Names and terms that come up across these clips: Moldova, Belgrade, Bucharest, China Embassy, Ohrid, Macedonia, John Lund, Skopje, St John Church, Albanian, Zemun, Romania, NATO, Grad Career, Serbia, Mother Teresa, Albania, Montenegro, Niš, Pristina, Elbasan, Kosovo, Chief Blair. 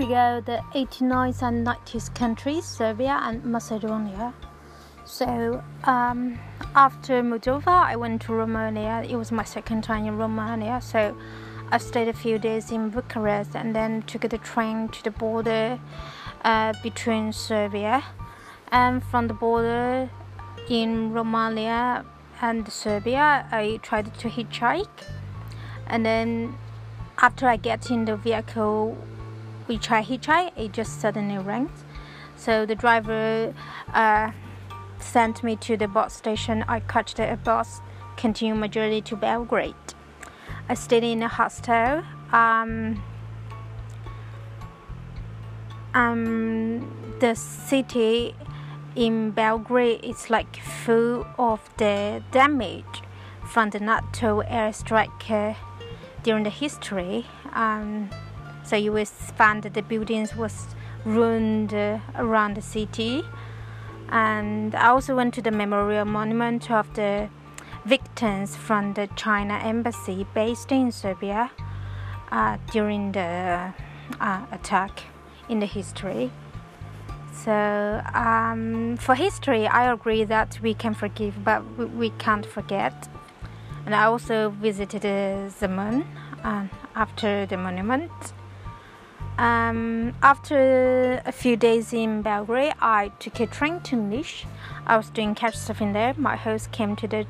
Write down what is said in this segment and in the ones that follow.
we go, the 89th and 90th countries, Serbia and Macedonia. So after Moldova, I went to Romania. It was my second time in Romania, so I stayed a few days in Bucharest and then took the train to the border between Serbia, and from the border in Romania and Serbia, I tried to hitchhike, and then after I get in the vehicle which I hitchhiked, it just suddenly rang. So the driver sent me to the bus station. I caught the bus, continued my journey to Belgrade. I stayed in a hostel. The city in Belgrade is like full of the damage from the NATO airstrike during the history. So you will find that the buildings was ruined around the city. And I also went to the memorial monument of the victims from the China Embassy based in Serbia during the attack in the history. So for history, I agree that we can forgive, but we can't forget. And I also visited Zemun after the monument. After a few days in Belgrade, I took a train to Niš. I was doing couch surfing there. My host came to the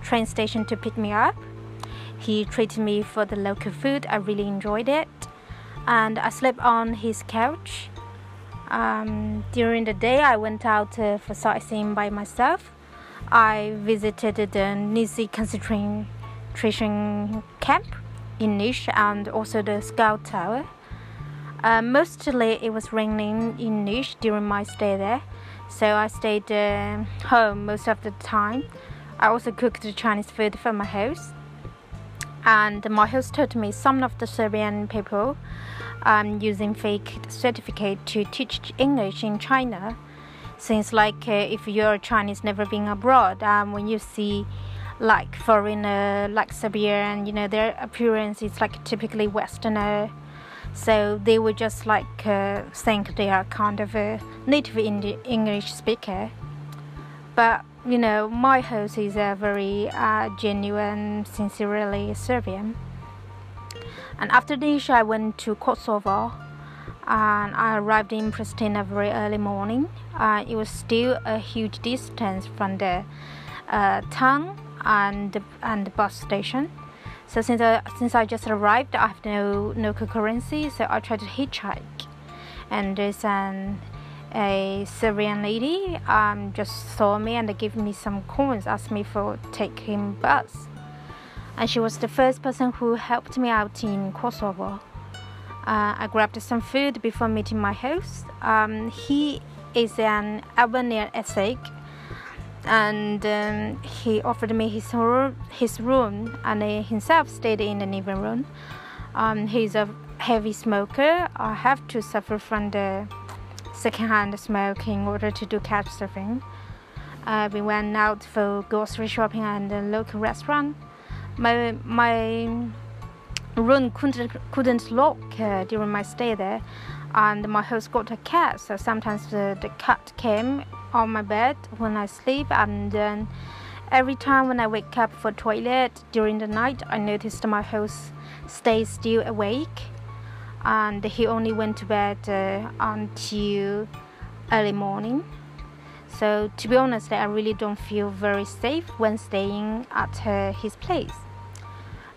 train station to pick me up. He treated me for the local food. I really enjoyed it, and I slept on his couch. During the day, I went out for sightseeing by myself. I visited the Nazi concentration camp in Niš and also the Scout Tower. Mostly it was raining in Niš during my stay there, so I stayed home most of the time. I also cooked the Chinese food for my host, and my host taught me some of the Serbian people using fake certificate to teach English in China. Since like if you're a Chinese never been abroad, when you see like foreigner like Serbian, you know, their appearance is like typically Westerner. So they would just like think they are kind of a native English speaker. But you know, my host is a very genuine, sincerely Serbian. And after this, I went to Kosovo, and I arrived in Pristina very early morning. It was still a huge distance from the town and the bus station. So since I just arrived, I have no currency, so I tried to hitchhike. And there's a Syrian lady just saw me and gave me some coins, asked me for taking bus. And she was the first person who helped me out in Kosovo. I grabbed some food before meeting my host. He is an Albanian ethnic, and he offered me his room, and he himself stayed in the living room. He's a heavy smoker. I have to suffer from the secondhand smoke in order to do couch surfing. We went out for grocery shopping and a local restaurant. My room couldn't lock during my stay there, and my host got a cat, so sometimes the cat came on my bed when I sleep, and then every time when I wake up for toilet during the night, I noticed my host stays still awake, and he only went to bed until early morning. So to be honest, I really don't feel very safe when staying at his place.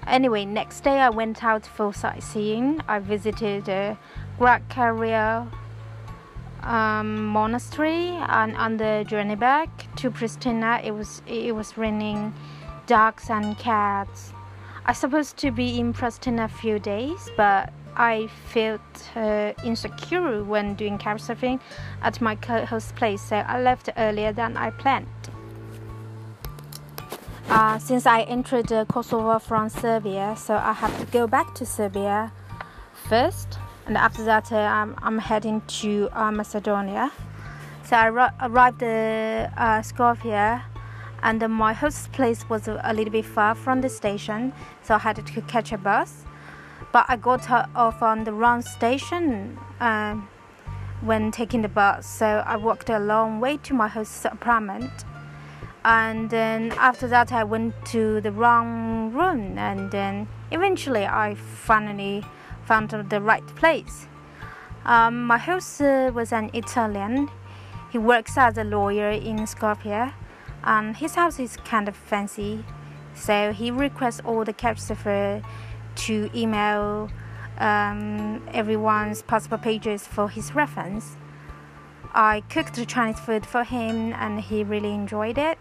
Anyway, next day I went out for sightseeing. I visited Grad Career monastery, and on the journey back to Pristina, it was raining dogs and cats. I supposed to be in Pristina a few days, but I felt insecure when doing couchsurfing at my co-host's place, so I left earlier than I planned. Since I entered Kosovo from Serbia, so I have to go back to Serbia first, and after that I'm heading to Macedonia. So I arrived at Skopje, and my host's place was a little bit far from the station, so I had to catch a bus. but I got off on the wrong station when taking the bus, so I walked a long way to my host's apartment. And then after that, I went to the wrong room, and then eventually I finally found the right place. My host was an Italian. He works as a lawyer in Skopje, and his house is kind of fancy, so he requests all the couchsurfers to email everyone's passport pages for his reference. I cooked the Chinese food for him, and he really enjoyed it.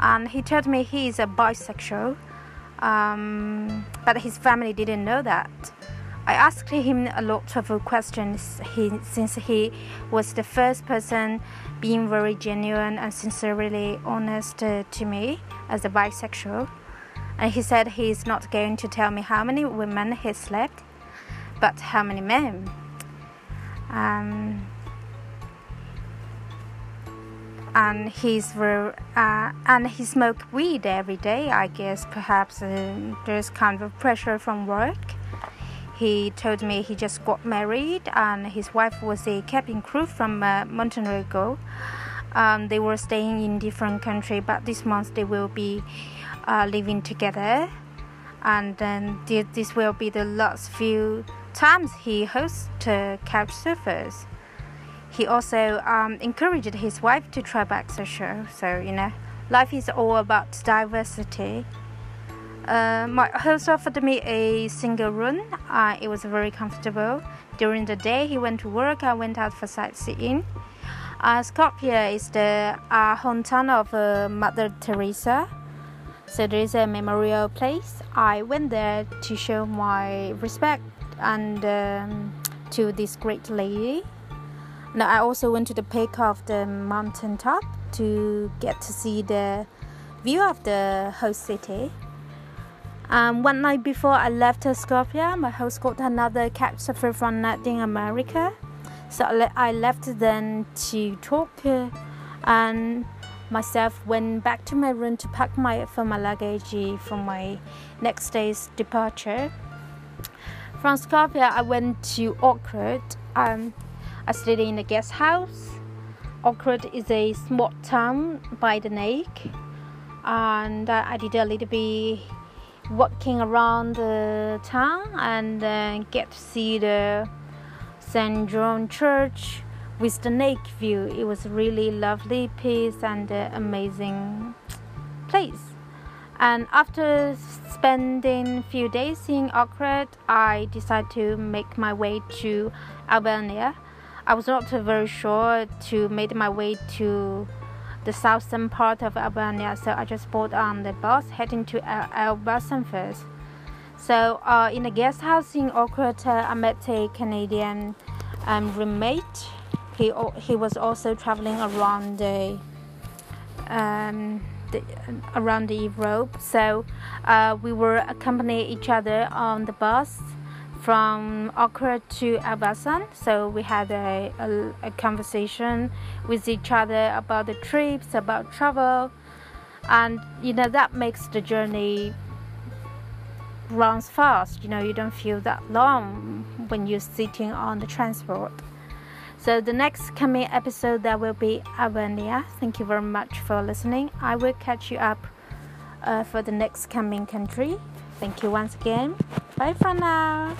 And he told me he is a bisexual, but his family didn't know that. I asked him a lot of questions since he was the first person being very genuine and sincerely honest to me as a bisexual. And he said he is not going to tell me how many women he slept, but how many men. And he smoked weed every day. I guess perhaps there's kind of pressure from work. He told me he just got married, and his wife was a cabin crew from Montenegro. They were staying in different country, but this month they will be living together, and then this will be the last few times he hosts couch surfers. He also encouraged his wife to try bisexual. So, you know, life is all about diversity. My host offered me a single room. It was very comfortable. During the day, he went to work. I went out for sightseeing. Skopje is the hometown of Mother Teresa. So there is a memorial place. I went there to show my respect and to this great lady. Now, I also went to the peak of the mountain top to get to see the view of the host city. One night before I left Skopje, my host got another couchsurfer from Latin America. So I left them to talk, and myself went back to my room to pack for my luggage for my next day's departure. From Skopje, I went to Ohrid. I stayed in a guest house. Ohrid is a small town by the lake, and I did a little bit walking around the town and get to see the St John Church with the lake view. It was a really lovely place and amazing place. And after spending a few days in Ohrid, I decided to make my way to Albania. I was not very sure to make my way to the southern part of Albania, so I just bought on the bus heading to Elbasan first. So in a guest house in Ohrid, I met a Canadian roommate. He was also traveling around around Europe. So we were accompanying each other on the bus from Ohrid to Elbasan, so we had a conversation with each other about the trips, about travel, and you know that makes the journey runs fast. You know, you don't feel that long when you're sitting on the transport. So the next coming episode that will be Albania. Thank you very much for listening. I will catch you up for the next coming country. Thank you once again. Bye for now.